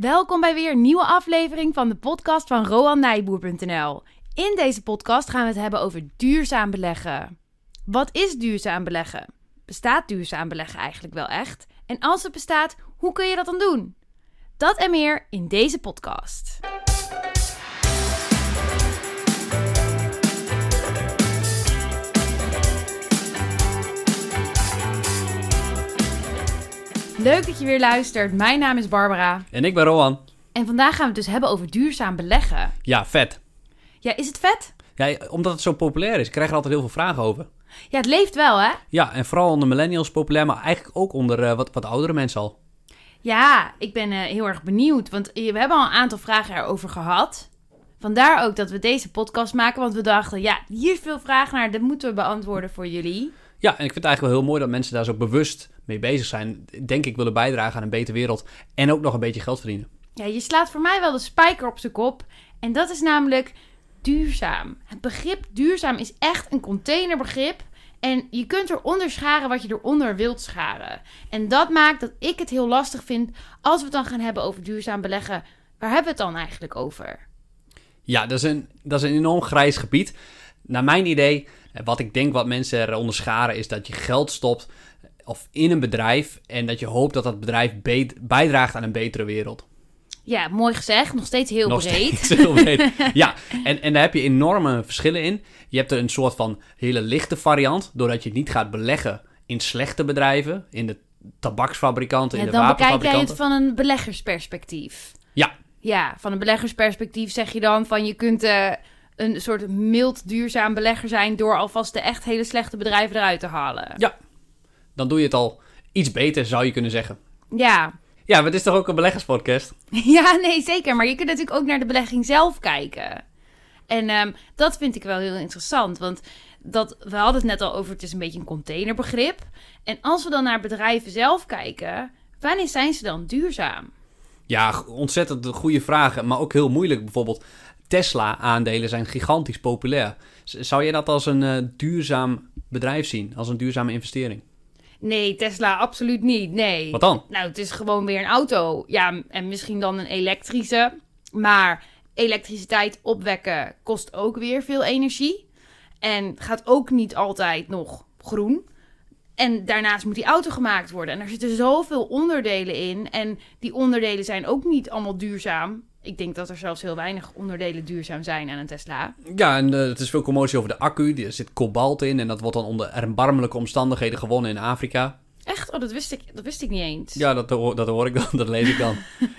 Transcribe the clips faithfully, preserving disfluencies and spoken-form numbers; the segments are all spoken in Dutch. Welkom bij weer een nieuwe aflevering van de podcast van Rowan Nijboer punt n l. In deze podcast gaan we het hebben over duurzaam beleggen. Wat is duurzaam beleggen? Bestaat duurzaam beleggen eigenlijk wel echt? En als het bestaat, hoe kun je dat dan doen? Dat en meer in deze podcast. Leuk dat je weer luistert. Mijn naam is Barbara. En ik ben Rowan. En vandaag gaan we het dus hebben over duurzaam beleggen. Ja, vet. Ja, is het vet? Ja, omdat het zo populair is. Ik krijg er altijd heel veel vragen over. Ja, het leeft wel, hè? Ja, en vooral onder millennials populair, maar eigenlijk ook onder uh, wat, wat oudere mensen al. Ja, ik ben uh, heel erg benieuwd, want we hebben al een aantal vragen erover gehad. Vandaar ook dat we deze podcast maken, want we dachten, ja, hier is veel vragen naar, dat moeten we beantwoorden voor jullie. Ja, en ik vind het eigenlijk wel heel mooi dat mensen daar zo bewust mee bezig zijn. Denk ik willen bijdragen aan een betere wereld en ook nog een beetje geld verdienen. Ja, je slaat voor mij wel de spijker op zijn kop. En dat is namelijk duurzaam. Het begrip duurzaam is echt een containerbegrip. En je kunt eronder scharen wat je eronder wilt scharen. En dat maakt dat ik het heel lastig vind als we het dan gaan hebben over duurzaam beleggen. Waar hebben we het dan eigenlijk over? Ja, dat is een, dat is een enorm grijs gebied. Naar mijn idee, wat ik denk wat mensen eronder scharen, is dat je geld stopt of in een bedrijf en dat je hoopt dat dat bedrijf bijdraagt aan een betere wereld. Ja, mooi gezegd. Nog steeds heel nog breed. Nog steeds heel breed. Ja, en, en daar heb je enorme verschillen in. Je hebt er een soort van hele lichte variant, doordat je het niet gaat beleggen in slechte bedrijven, in de tabaksfabrikanten, ja, in de wapenfabrikanten. Dan bekijk jij het van een beleggersperspectief. Ja. Ja, van een beleggersperspectief zeg je dan van je kunt Uh, een soort mild duurzaam belegger zijn door alvast de echt hele slechte bedrijven eruit te halen. Ja, dan doe je het al iets beter, zou je kunnen zeggen. Ja. Ja, maar het is toch ook een beleggerspodcast? Ja, nee, zeker. Maar je kunt natuurlijk ook naar de belegging zelf kijken. En um, dat vind ik wel heel interessant, want dat, we hadden het net al over, het is een beetje een containerbegrip. En als we dan naar bedrijven zelf kijken, wanneer zijn ze dan duurzaam? Ja, ontzettend goede vragen, maar ook heel moeilijk. Bijvoorbeeld Tesla-aandelen zijn gigantisch populair. Zou jij dat als een uh, duurzaam bedrijf zien? Als een duurzame investering? Nee, Tesla absoluut niet. Nee. Wat dan? Nou, het is gewoon weer een auto. Ja, en misschien dan een elektrische. Maar elektriciteit opwekken kost ook weer veel energie. En gaat ook niet altijd nog groen. En daarnaast moet die auto gemaakt worden. En er zitten zoveel onderdelen in. En die onderdelen zijn ook niet allemaal duurzaam. Ik denk dat er zelfs heel weinig onderdelen duurzaam zijn aan een Tesla. Ja, en uh, het is veel commotie over de accu. Er zit kobalt in en dat wordt dan onder erbarmelijke omstandigheden gewonnen in Afrika. Echt? Oh, dat wist ik, dat wist ik niet eens. Ja, dat hoor, dat hoor ik dan, dat lees ik dan.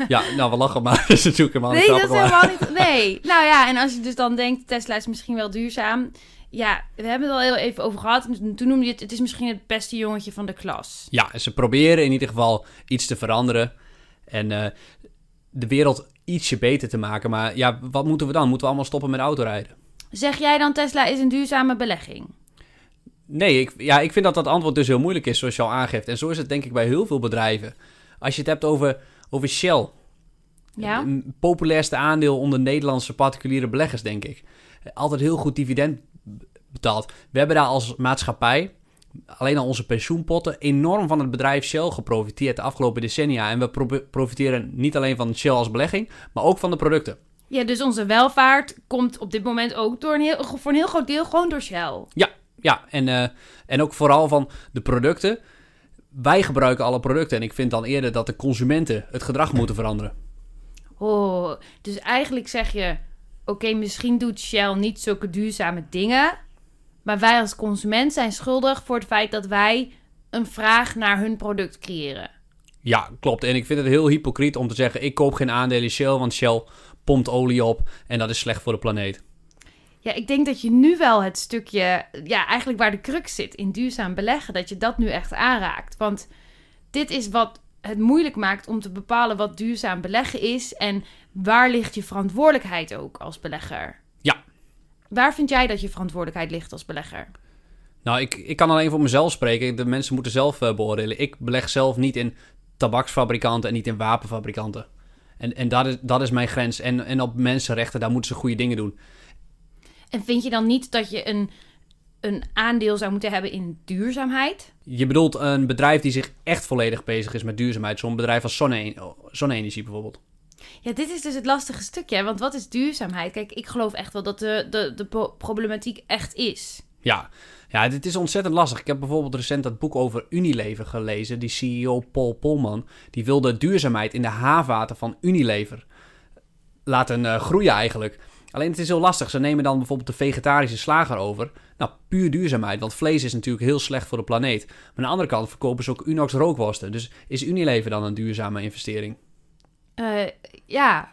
Ja, nou, we lachen maar. Dat is natuurlijk helemaal niet grappig. Nee, dat is helemaal niet. Nee, nou ja, en als je dus dan denkt, Tesla is misschien wel duurzaam. Ja, we hebben het al heel even over gehad. Toen noemde je het, het is misschien het beste jongetje van de klas. Ja, ze proberen in ieder geval iets te veranderen. En uh, de wereld ietsje beter te maken. Maar ja, wat moeten we dan? Moeten we allemaal stoppen met autorijden? Zeg jij dan Tesla is een duurzame belegging? Nee, ik, ja, ik vind dat dat antwoord dus heel moeilijk is, zoals je al aangeeft. En zo is het denk ik bij heel veel bedrijven. Als je het hebt over, over Shell. Ja? Het populairste aandeel onder Nederlandse particuliere beleggers, denk ik. Altijd heel goed dividend betaald. We hebben daar als maatschappij, alleen al onze pensioenpotten, enorm van het bedrijf Shell geprofiteerd de afgelopen decennia. En we pro- profiteren niet alleen van Shell als belegging, maar ook van de producten. Ja, dus onze welvaart komt op dit moment ook door een heel, voor een heel groot deel gewoon door Shell. Ja, ja. En, uh, en ook vooral van de producten. Wij gebruiken alle producten en ik vind dan eerder dat de consumenten het gedrag moeten veranderen. Oh, dus eigenlijk zeg je, oké, okay, misschien doet Shell niet zulke duurzame dingen, maar wij als consument zijn schuldig voor het feit dat wij een vraag naar hun product creëren. Ja, klopt. En ik vind het heel hypocriet om te zeggen, ik koop geen aandelen Shell, want Shell pompt olie op en dat is slecht voor de planeet. Ja, ik denk dat je nu wel het stukje, ja, eigenlijk waar de crux zit in duurzaam beleggen, dat je dat nu echt aanraakt. Want dit is wat het moeilijk maakt om te bepalen wat duurzaam beleggen is en waar ligt je verantwoordelijkheid ook als belegger. Ja. Waar vind jij dat je verantwoordelijkheid ligt als belegger? Nou, ik, ik kan alleen voor mezelf spreken. De mensen moeten zelf uh, beoordelen. Ik beleg zelf niet in tabaksfabrikanten en niet in wapenfabrikanten. En, en dat, is, dat is mijn grens. En, en op mensenrechten, daar moeten ze goede dingen doen. En vind je dan niet dat je een, een aandeel zou moeten hebben in duurzaamheid? Je bedoelt een bedrijf die zich echt volledig bezig is met duurzaamheid. Zo'n bedrijf als zonne- zonne-energie bijvoorbeeld. Ja, dit is dus het lastige stukje. Want wat is duurzaamheid? Kijk, ik geloof echt wel dat de, de, de problematiek echt is. Ja. Ja, dit is ontzettend lastig. Ik heb bijvoorbeeld recent dat boek over Unilever gelezen. Die C E O Paul Polman, die wilde duurzaamheid in de haarvaten van Unilever laten uh, groeien eigenlijk. Alleen het is heel lastig. Ze nemen dan bijvoorbeeld de vegetarische slager over. Nou, puur duurzaamheid, want vlees is natuurlijk heel slecht voor de planeet. Maar aan de andere kant verkopen ze ook Unox rookworsten. Dus is Unilever dan een duurzame investering? Uh, ja,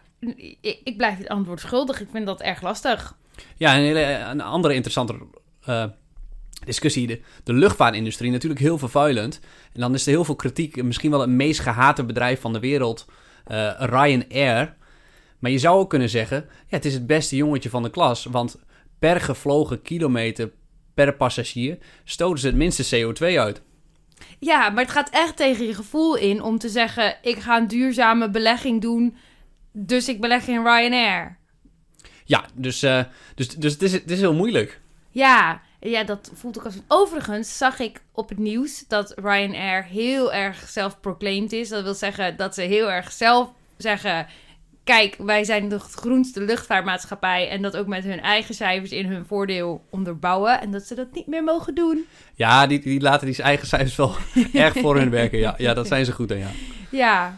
ik, ik blijf het antwoord schuldig. Ik vind dat erg lastig. Ja, een, hele, een andere interessante uh, discussie. De, de luchtvaartindustrie, natuurlijk heel vervuilend. En dan is er heel veel kritiek. Misschien wel het meest gehate bedrijf van de wereld, uh, Ryanair. Maar je zou ook kunnen zeggen, ja, het is het beste jongetje van de klas. Want per gevlogen kilometer per passagier stoten ze het minste C O twee uit. Ja, maar het gaat echt tegen je gevoel in om te zeggen, ik ga een duurzame belegging doen, dus ik beleg in Ryanair. Ja, dus, uh, dus, dus het, is, het is heel moeilijk. Ja, ja, dat voelt ook als... Overigens zag ik op het nieuws dat Ryanair heel erg zelfproclaimed is. Dat wil zeggen dat ze heel erg zelf zeggen, kijk, wij zijn de groenste luchtvaartmaatschappij, en dat ook met hun eigen cijfers in hun voordeel onderbouwen, en dat ze dat niet meer mogen doen. Ja, die, die laten die eigen cijfers wel erg voor hun werken. Ja, ja, dat zijn ze goed aan, ja. Ja,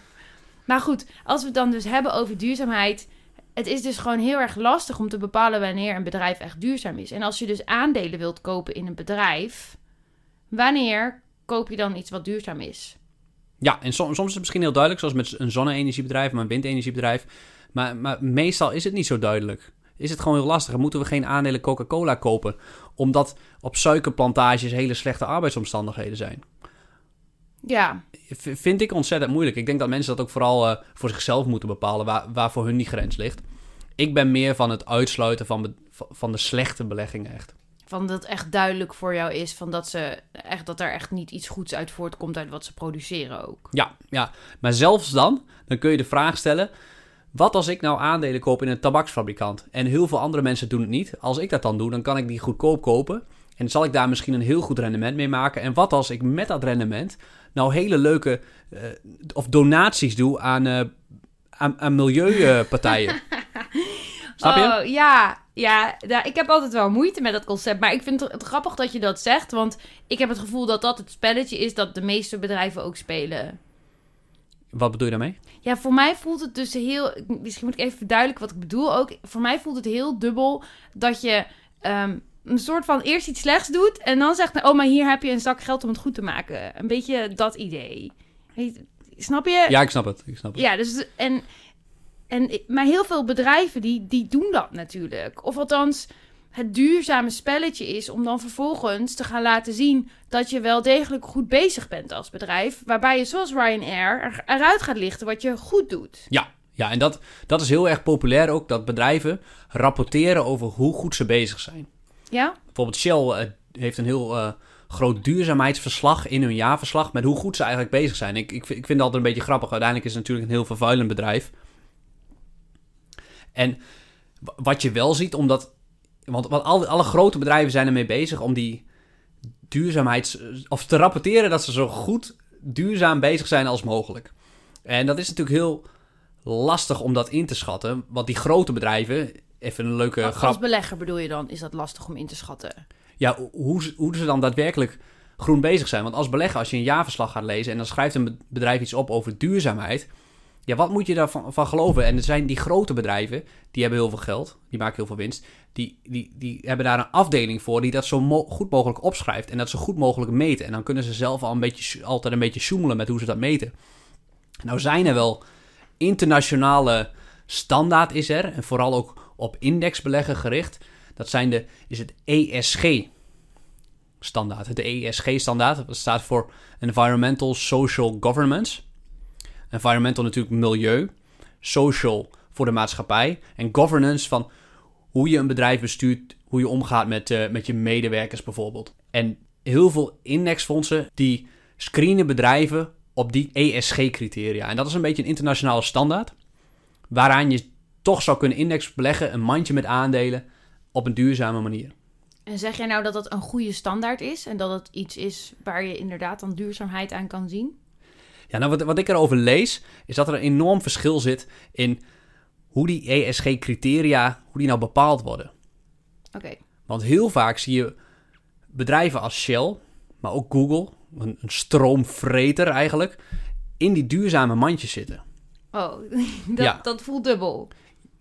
maar goed, als we het dan dus hebben over duurzaamheid, het is dus gewoon heel erg lastig om te bepalen wanneer een bedrijf echt duurzaam is. En als je dus aandelen wilt kopen in een bedrijf, wanneer koop je dan iets wat duurzaam is? Ja, en soms, soms is het misschien heel duidelijk, zoals met een zonne-energiebedrijf, maar een windenergiebedrijf. Maar, maar meestal is het niet zo duidelijk. Is het gewoon heel lastig. Dan moeten we geen aandelen Coca-Cola kopen, omdat op suikerplantages hele slechte arbeidsomstandigheden zijn. Ja. V- vind ik ontzettend moeilijk. Ik denk dat mensen dat ook vooral uh, voor zichzelf moeten bepalen, waar, waar voor hun die grens ligt. Ik ben meer van het uitsluiten van, be- van de slechte beleggingen echt. Van dat echt duidelijk voor jou is, van dat, ze echt, dat er echt niet iets goeds uit voortkomt uit wat ze produceren ook. Ja, ja. Maar zelfs dan, dan kun je de vraag stellen, wat als ik nou aandelen koop in een tabaksfabrikant? En heel veel andere mensen doen het niet. Als ik dat dan doe, dan kan ik die goedkoop kopen en zal ik daar misschien een heel goed rendement mee maken. En wat als ik met dat rendement nou hele leuke uh, of donaties doe aan, uh, aan, aan milieupartijen? Snap je? Oh, ja, ja, ja, ik heb altijd wel moeite met dat concept. Maar ik vind het grappig dat je dat zegt. Want ik heb het gevoel dat dat het spelletje is dat de meeste bedrijven ook spelen. Wat bedoel je daarmee? Ja, voor mij voelt het dus heel... Misschien moet ik even verduidelijken wat ik bedoel ook. Voor mij voelt het heel dubbel dat je um, een soort van eerst iets slechts doet en dan zegt, oh, maar hier heb je een zak geld om het goed te maken. Een beetje dat idee. Snap je? Ja, ik snap het. Ik snap het. Ja, dus... en. En, maar heel veel bedrijven die, die doen dat natuurlijk. Of althans, het duurzame spelletje is om dan vervolgens te gaan laten zien dat je wel degelijk goed bezig bent als bedrijf. Waarbij je zoals Ryanair eruit gaat lichten wat je goed doet. Ja, ja, en dat, dat is heel erg populair ook. Dat bedrijven rapporteren over hoe goed ze bezig zijn. Ja. Bijvoorbeeld Shell uh, heeft een heel uh, groot duurzaamheidsverslag in hun jaarverslag met hoe goed ze eigenlijk bezig zijn. Ik, ik, ik vind dat een beetje grappig. Uiteindelijk is het natuurlijk een heel vervuilend bedrijf. En wat je wel ziet, omdat... Want alle, alle grote bedrijven zijn ermee bezig om die duurzaamheid... of te rapporteren dat ze zo goed duurzaam bezig zijn als mogelijk. En dat is natuurlijk heel lastig om dat in te schatten. Want die grote bedrijven... Even een leuke grap... Als belegger bedoel je dan, is dat lastig om in te schatten? Ja, hoe, hoe ze dan daadwerkelijk groen bezig zijn. Want als belegger, als je een jaarverslag gaat lezen... en dan schrijft een bedrijf iets op over duurzaamheid... Ja, wat moet je daarvan van geloven? En er zijn die grote bedrijven, die hebben heel veel geld, die maken heel veel winst. Die, die, die hebben daar een afdeling voor die dat zo mo- goed mogelijk opschrijft en dat zo goed mogelijk meten. En dan kunnen ze zelf al een beetje, altijd een beetje sjoemelen met hoe ze dat meten. Nou zijn er wel internationale standaard is er, en vooral ook op indexbeleggen gericht. Dat zijn de, is het E S G-standaard. De E S G-standaard, dat staat voor Environmental Social Governance. Environmental natuurlijk milieu, social voor de maatschappij en governance van hoe je een bedrijf bestuurt, hoe je omgaat met, uh, met je medewerkers bijvoorbeeld. En heel veel indexfondsen die screenen bedrijven op die E S G-criteria. En dat is een beetje een internationale standaard, waaraan je toch zou kunnen indexbeleggen, een mandje met aandelen, op een duurzame manier. En zeg jij nou dat dat een goede standaard is en dat het iets is waar je inderdaad dan duurzaamheid aan kan zien? Ja, nou, wat, wat ik erover lees, is dat er een enorm verschil zit in hoe die E S G-criteria, hoe die nou bepaald worden. Oké. Okay. Want heel vaak zie je bedrijven als Shell, maar ook Google, een, een stroomvreter eigenlijk, in die duurzame mandjes zitten. Oh, dat, ja. dat voelt dubbel.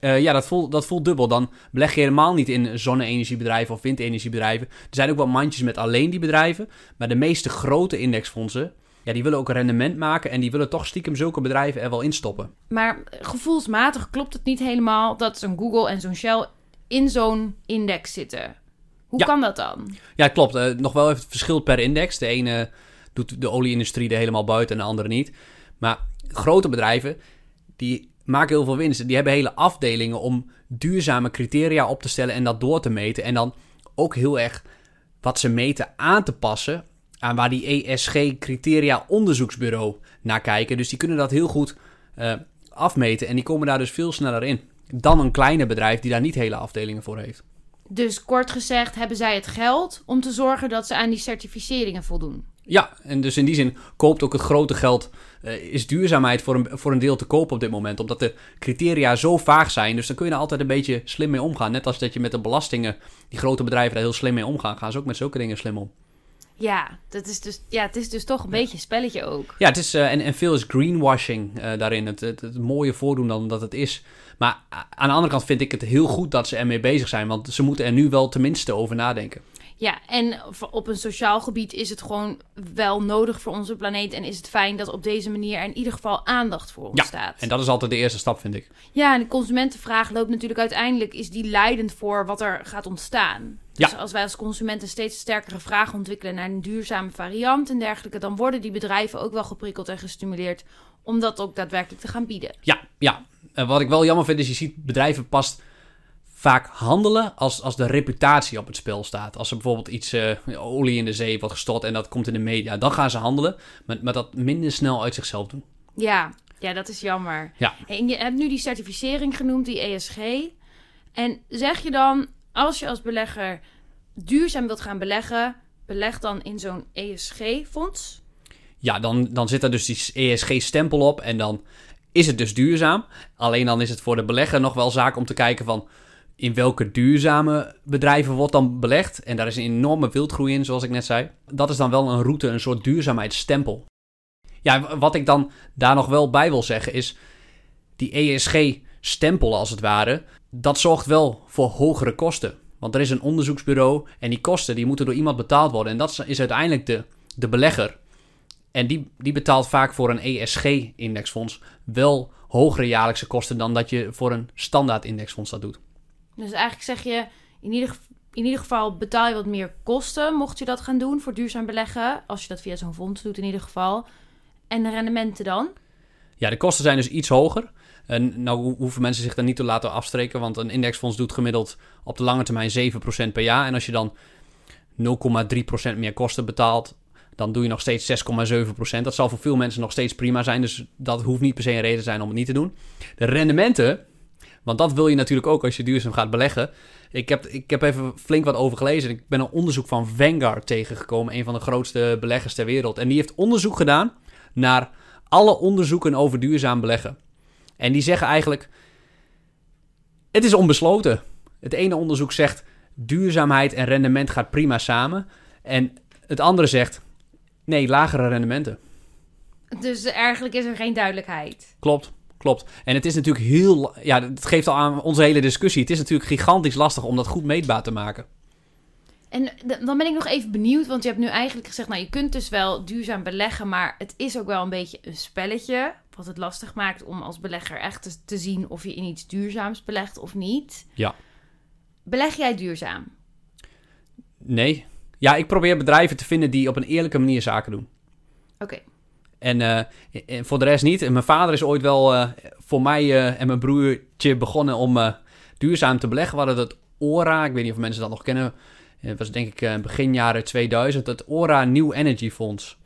Uh, ja, dat voelt, dat voelt dubbel. Dan beleg je helemaal niet in zonne-energiebedrijven of windenergiebedrijven. Er zijn ook wel mandjes met alleen die bedrijven. Maar de meeste grote indexfondsen, ja, die willen ook een rendement maken. En die willen toch stiekem zulke bedrijven er wel in stoppen. Maar gevoelsmatig klopt het niet helemaal dat zo'n Google en zo'n Shell in zo'n index zitten. Hoe ja. kan dat dan? Ja, klopt. Uh, nog wel even het verschil per index. De ene doet de olieindustrie er helemaal buiten en de andere niet. Maar grote bedrijven, die maken heel veel winsten. Die hebben hele afdelingen om duurzame criteria op te stellen en dat door te meten. En dan ook heel erg wat ze meten aan te passen aan waar die E S G-criteria onderzoeksbureau naar kijken. Dus die kunnen dat heel goed uh, afmeten en die komen daar dus veel sneller in dan een kleine bedrijf die daar niet hele afdelingen voor heeft. Dus kort gezegd hebben zij het geld om te zorgen dat ze aan die certificeringen voldoen. Ja, en dus in die zin koopt ook het grote geld, uh, is duurzaamheid voor een, voor een deel te koop op dit moment. Omdat de criteria zo vaag zijn, dus dan kun je er altijd een beetje slim mee omgaan. Net als dat je met de belastingen, die grote bedrijven daar heel slim mee omgaan, gaan ze ook met zulke dingen slim om. Ja, dat is dus, ja het is dus toch een ja. beetje een spelletje ook. Ja, het is, uh, en, en veel is greenwashing uh, daarin. Het, het, het mooie voordoen dan dat het is. Maar uh, aan de andere kant vind ik het heel goed dat ze ermee bezig zijn. Want ze moeten er nu wel tenminste over nadenken. Ja, en op een sociaal gebied is het gewoon wel nodig voor onze planeet. En is het fijn dat op deze manier er in ieder geval aandacht voor ontstaat. Ja, en dat is altijd de eerste stap, vind ik. Ja, en de consumentenvraag loopt natuurlijk uiteindelijk, is die leidend voor wat er gaat ontstaan. Dus ja. als wij als consumenten steeds sterkere vragen ontwikkelen naar een duurzame variant en dergelijke, dan worden die bedrijven ook wel geprikkeld en gestimuleerd om dat ook daadwerkelijk te gaan bieden. Ja, ja. En wat ik wel jammer vind is, je ziet bedrijven past vaak handelen als, als de reputatie op het spel staat. Als er bijvoorbeeld iets uh, olie in de zee wordt gestort en dat komt in de media, dan gaan ze handelen, maar, maar dat minder snel uit zichzelf doen. Ja, ja dat is jammer. Ja. En je hebt nu die certificering genoemd, die E S G. En zeg je dan, als je als belegger duurzaam wilt gaan beleggen, beleg dan in zo'n E S G-fonds? Ja, dan, dan zit er dus die E S G-stempel op en dan is het dus duurzaam. Alleen dan is het voor de belegger nog wel zaak om te kijken van in welke duurzame bedrijven wordt dan belegd. En daar is een enorme wildgroei in, zoals ik net zei. Dat is dan wel een route, een soort duurzaamheidsstempel. Ja, wat ik dan daar nog wel bij wil zeggen is, die E S G-stempel als het ware, dat zorgt wel voor hogere kosten. Want er is een onderzoeksbureau en die kosten die moeten door iemand betaald worden. En dat is uiteindelijk de, de belegger. En die, die betaalt vaak voor een E S G-indexfonds wel hogere jaarlijkse kosten dan dat je voor een standaard indexfonds dat doet. Dus eigenlijk zeg je, in ieder, in ieder geval betaal je wat meer kosten, mocht je dat gaan doen voor duurzaam beleggen. Als je dat via zo'n fonds doet in ieder geval. En de rendementen dan? Ja, de kosten zijn dus iets hoger. En nou hoeven mensen zich daar niet te laten afstreken, want een indexfonds doet gemiddeld op de lange termijn zeven procent per jaar. En als je dan nul komma drie procent meer kosten betaalt, dan doe je nog steeds zes komma zeven procent. Dat zal voor veel mensen nog steeds prima zijn, dus dat hoeft niet per se een reden te zijn om het niet te doen. De rendementen, want dat wil je natuurlijk ook als je duurzaam gaat beleggen. Ik heb, ik heb even flink wat over gelezen. Ik ben een onderzoek van Vanguard tegengekomen, een van de grootste beleggers ter wereld. En die heeft onderzoek gedaan naar alle onderzoeken over duurzaam beleggen. En die zeggen eigenlijk, het is onbesloten. Het ene onderzoek zegt, duurzaamheid en rendement gaat prima samen. En het andere zegt, nee, lagere rendementen. Dus eigenlijk is er geen duidelijkheid. Klopt. Klopt. En het is natuurlijk heel, ja, het geeft al aan onze hele discussie. Het is natuurlijk gigantisch lastig om dat goed meetbaar te maken. En dan ben ik nog even benieuwd, want je hebt nu eigenlijk gezegd, nou, je kunt dus wel duurzaam beleggen, maar het is ook wel een beetje een spelletje, wat het lastig maakt om als belegger echt te, te zien of je in iets duurzaams belegt of niet. Ja. Beleg jij duurzaam? Nee. Ja, ik probeer bedrijven te vinden die op een eerlijke manier zaken doen. Oké. Okay. En uh, voor de rest niet. En mijn vader is ooit wel uh, voor mij uh, en mijn broertje begonnen om uh, duurzaam te beleggen. We hadden het O R A, ik weet niet of mensen dat nog kennen. Het was denk ik uh, begin jaren tweeduizend, het O R A New Energy Fonds.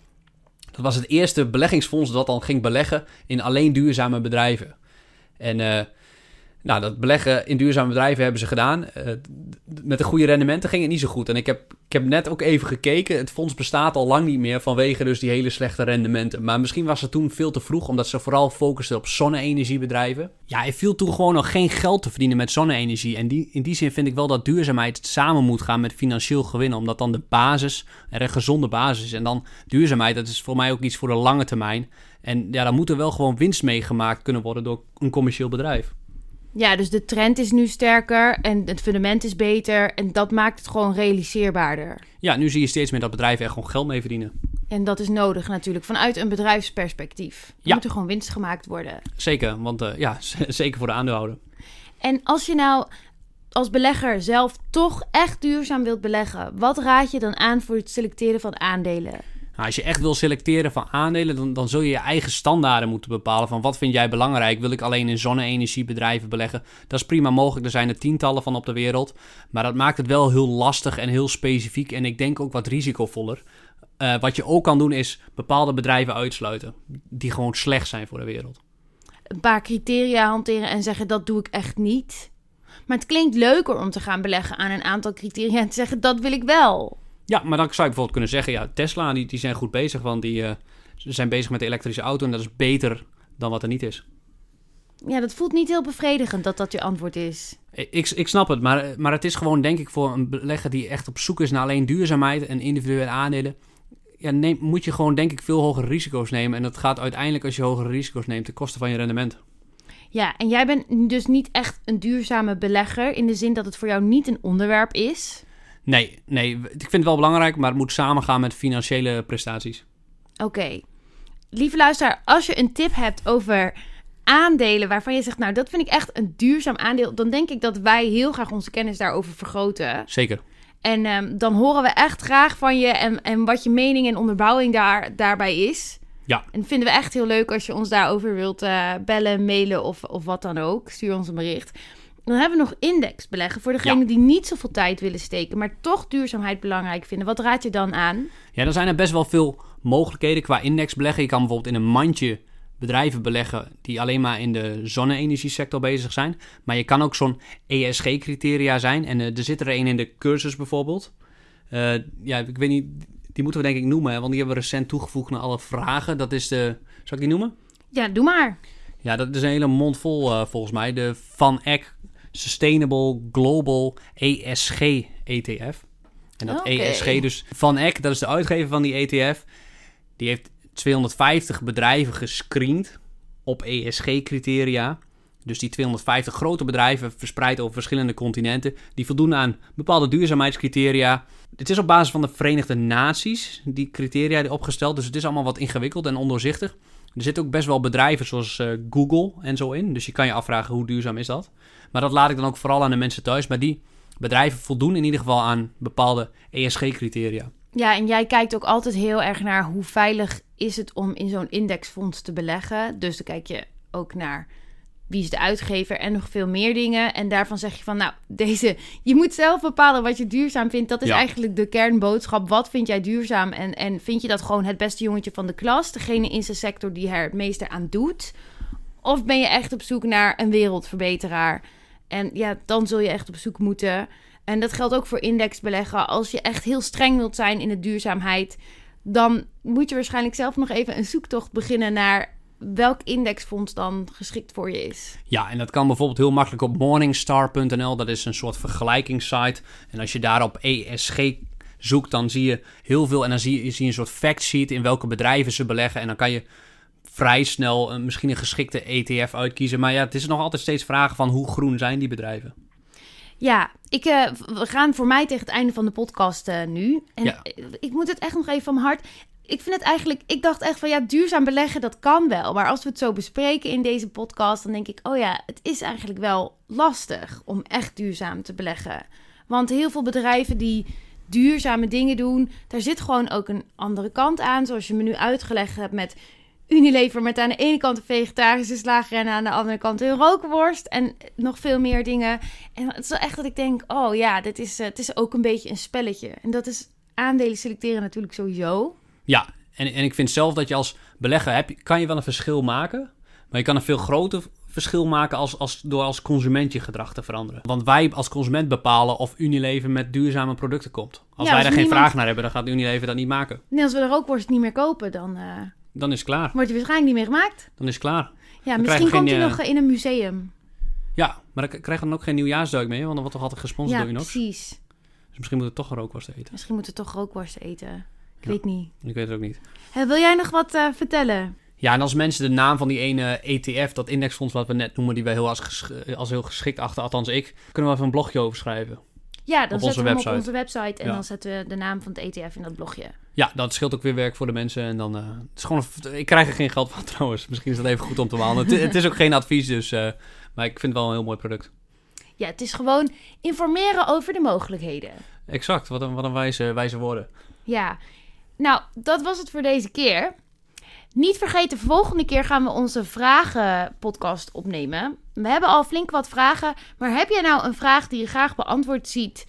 Dat was het eerste beleggingsfonds dat dan ging beleggen in alleen duurzame bedrijven. En uh, Nou, dat beleggen in duurzame bedrijven hebben ze gedaan. Uh, met de goede rendementen ging het niet zo goed. En ik heb, ik heb net ook even gekeken. Het fonds bestaat al lang niet meer vanwege dus die hele slechte rendementen. Maar misschien was het toen veel te vroeg, omdat ze vooral focusten op zonne-energiebedrijven. Ja, er viel toen gewoon nog geen geld te verdienen met zonne-energie. En die, in die zin vind ik wel dat duurzaamheid samen moet gaan met financieel gewin. Omdat dan de basis er een gezonde basis is. En dan duurzaamheid, dat is voor mij ook iets voor de lange termijn. En ja, dan moet er wel gewoon winst mee gemaakt kunnen worden door een commercieel bedrijf. Ja, dus de trend is nu sterker en het fundament is beter en dat maakt het gewoon realiseerbaarder. Ja, nu zie je steeds meer dat bedrijven er gewoon geld mee verdienen. En dat is nodig natuurlijk, vanuit een bedrijfsperspectief. Ja. Moet er gewoon winst gemaakt worden. Zeker, want uh, ja, z- zeker voor de aandeelhouder. En als je nou als belegger zelf toch echt duurzaam wilt beleggen, wat raad je dan aan voor het selecteren van aandelen? Nou, als je echt wil selecteren van aandelen, dan, dan zul je je eigen standaarden moeten bepalen van wat vind jij belangrijk. Wil ik alleen in zonne-energiebedrijven beleggen? Dat is prima mogelijk, er zijn er tientallen van op de wereld. Maar dat maakt het wel heel lastig en heel specifiek en ik denk ook wat risicovoller. Uh, wat je ook kan doen is bepaalde bedrijven uitsluiten die gewoon slecht zijn voor de wereld. Een paar criteria hanteren en zeggen dat doe ik echt niet. Maar het klinkt leuker om te gaan beleggen aan een aantal criteria en te zeggen dat wil ik wel. Ja, maar dan zou je bijvoorbeeld kunnen zeggen, ja, Tesla, die, die zijn goed bezig, want die uh, zijn bezig met de elektrische auto en dat is beter dan wat er niet is. Ja, dat voelt niet heel bevredigend dat dat je antwoord is. Ik, ik snap het, maar, maar het is gewoon, denk ik, voor een belegger die echt op zoek is naar alleen duurzaamheid en individuele aandelen, ja, neem, moet je gewoon, denk ik, veel hogere risico's nemen. En dat gaat uiteindelijk, als je hogere risico's neemt, ten koste van je rendement. Ja, en jij bent dus niet echt een duurzame belegger in de zin dat het voor jou niet een onderwerp is. Nee, nee, ik vind het wel belangrijk, maar het moet samengaan met financiële prestaties. Oké. Okay. Lieve luisteraar, als je een tip hebt over aandelen waarvan je zegt, nou, dat vind ik echt een duurzaam aandeel, dan denk ik dat wij heel graag onze kennis daarover vergroten. Zeker. En um, dan horen we echt graag van je en, en wat je mening en onderbouwing daar, daarbij is. Ja. En dat vinden we echt heel leuk als je ons daarover wilt uh, bellen, mailen of, of wat dan ook. Stuur ons een bericht. Dan hebben we nog indexbeleggen voor degenen ja. die niet zoveel tijd willen steken, maar toch duurzaamheid belangrijk vinden. Wat raad je dan aan? Ja, dan zijn er best wel veel mogelijkheden qua indexbeleggen. Je kan bijvoorbeeld in een mandje bedrijven beleggen die alleen maar in de zonne-energiesector bezig zijn. Maar je kan ook zo'n E S G-criteria zijn. En uh, er zit er een in de cursus bijvoorbeeld. Uh, ja, ik weet niet, die moeten we denk ik noemen, hè, want die hebben we recent toegevoegd naar alle vragen. Dat is de, zal ik die noemen? Ja, doe maar. Ja, dat is een hele mond vol uh, volgens mij. De Van Eck Sustainable Global E S G E T F. En dat okay. E S G dus Van Eck, dat is de uitgever van die E T F. Die heeft tweehonderdvijftig bedrijven gescreend op E S G-criteria. Dus die tweehonderdvijftig grote bedrijven verspreid over verschillende continenten. Die voldoen aan bepaalde duurzaamheidscriteria. Het is op basis van de Verenigde Naties, die criteria die opgesteld. Dus het is allemaal wat ingewikkeld en ondoorzichtig. Er zitten ook best wel bedrijven zoals uh, Google en zo in. Dus je kan je afvragen hoe duurzaam is dat. Maar dat laat ik dan ook vooral aan de mensen thuis. Maar die bedrijven voldoen in ieder geval aan bepaalde E S G-criteria. Ja, en jij kijkt ook altijd heel erg naar hoe veilig is het om in zo'n indexfonds te beleggen. Dus dan kijk je ook naar wie is de uitgever en nog veel meer dingen. En daarvan zeg je van, nou, deze, je moet zelf bepalen wat je duurzaam vindt. Dat is ja. eigenlijk de kernboodschap. Wat vind jij duurzaam? En, en vind je dat gewoon het beste jongetje van de klas? Degene in zijn sector die er het meeste aan doet? Of ben je echt op zoek naar een wereldverbeteraar? En ja, dan zul je echt op zoek moeten. En dat geldt ook voor indexbeleggen. Als je echt heel streng wilt zijn in de duurzaamheid, dan moet je waarschijnlijk zelf nog even een zoektocht beginnen naar welk indexfonds dan geschikt voor je is. Ja, en dat kan bijvoorbeeld heel makkelijk op morningstar punt n l. Dat is een soort vergelijkingssite. En als je daarop E S G zoekt, dan zie je heel veel. En dan zie je, zie je een soort factsheet in welke bedrijven ze beleggen. En dan kan je vrij snel een, misschien een geschikte E T F uitkiezen. Maar ja, het is nog altijd steeds vragen van hoe groen zijn die bedrijven. Ja, ik, uh, we gaan voor mij tegen het einde van de podcast uh, nu. En ja. ik, ik moet het echt nog even van mijn hart. Ik vind het eigenlijk, ik dacht echt van ja, duurzaam beleggen, dat kan wel. Maar als we het zo bespreken in deze podcast, dan denk ik, oh ja, het is eigenlijk wel lastig om echt duurzaam te beleggen. Want heel veel bedrijven die duurzame dingen doen, daar zit gewoon ook een andere kant aan. Zoals je me nu uitgelegd hebt met Unilever, met aan de ene kant de vegetarische slager en aan de andere kant een rookworst en nog veel meer dingen. En het is wel echt dat ik denk, oh ja, dit is, het is ook een beetje een spelletje. En dat is aandelen selecteren natuurlijk sowieso. Ja, en, en ik vind zelf dat je als belegger heb, kan je wel een verschil maken, maar je kan een veel groter verschil maken als, als, door als consument je gedrag te veranderen. Want wij als consument bepalen of Unilever met duurzame producten komt. Als ja, wij daar geen niemand... vraag naar hebben, dan gaat Unilever dat niet maken. Nee, als we de rookworst niet meer kopen, dan... Uh... Dan is het klaar. Wordt die waarschijnlijk niet meer gemaakt. Dan is het klaar. Ja, dan misschien komt hij uh... nog in een museum. Ja, maar dan krijg je dan ook geen nieuwjaarsduik mee, want dan wordt toch altijd gesponsord ja, door Unox. Ja, precies. Dus misschien moeten we toch rookworst eten. Misschien moeten we toch rookworst eten. Ik ja, weet niet. Ik weet het ook niet. Hey, wil jij nog wat uh, vertellen? Ja, en als mensen de naam van die ene E T F, dat indexfonds wat we net noemen, die wij heel als, ges- als heel geschikt achten, althans ik, kunnen we even een blogje over schrijven. Ja, dan zetten we hem op onze website en ja. dan zetten we de naam van het E T F in dat blogje. Ja, dat scheelt ook weer werk voor de mensen. En dan, uh, het is gewoon een, ik krijg er geen geld van trouwens. Misschien is dat even goed om te behandelen. het, het is ook geen advies, dus, uh, maar ik vind het wel een heel mooi product. Ja, het is gewoon informeren over de mogelijkheden. Exact, wat een, wat een wijze, wijze woorden. Ja, nou, dat was het voor deze keer. Niet vergeten, volgende keer gaan we onze vragenpodcast opnemen. We hebben al flink wat vragen, maar heb jij nou een vraag die je graag beantwoord ziet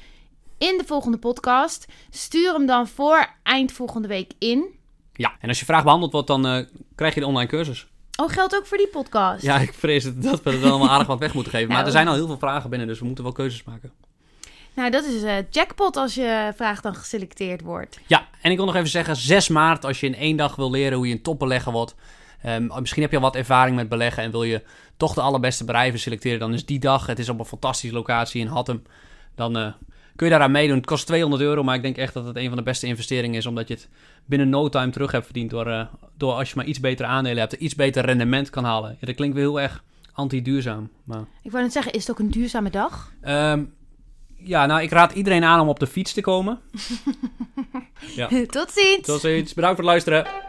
in de volgende podcast? Stuur hem dan voor eind volgende week in. Ja, en als je vraag behandeld wordt, dan uh, krijg je de online cursus. Oh, geldt ook voor die podcast? Ja, ik vrees dat we er wel allemaal aardig wat weg moeten geven. Nou, maar er zijn al heel veel vragen binnen, dus we moeten wel keuzes maken. Nou, dat is een jackpot als je vraag dan geselecteerd wordt. Ja, en ik wil nog even zeggen, zes maart, als je in één dag wil leren hoe je een topbelegger wordt. Um, misschien heb je al wat ervaring met beleggen en wil je toch de allerbeste bedrijven selecteren. Dan is die dag, het is op een fantastische locatie in Hattem. Dan uh, kun je daaraan meedoen. Het kost tweehonderd euro, maar ik denk echt dat het een van de beste investeringen is. Omdat je het binnen no time terug hebt verdiend door, uh, door als je maar iets betere aandelen hebt. Iets beter rendement kan halen. Ja, dat klinkt weer heel erg anti-duurzaam. Maar... Ik wou net zeggen, is het ook een duurzame dag? Um, Ja, nou, ik raad iedereen aan om op de fiets te komen. Ja. Tot ziens. Tot ziens. Bedankt voor het luisteren.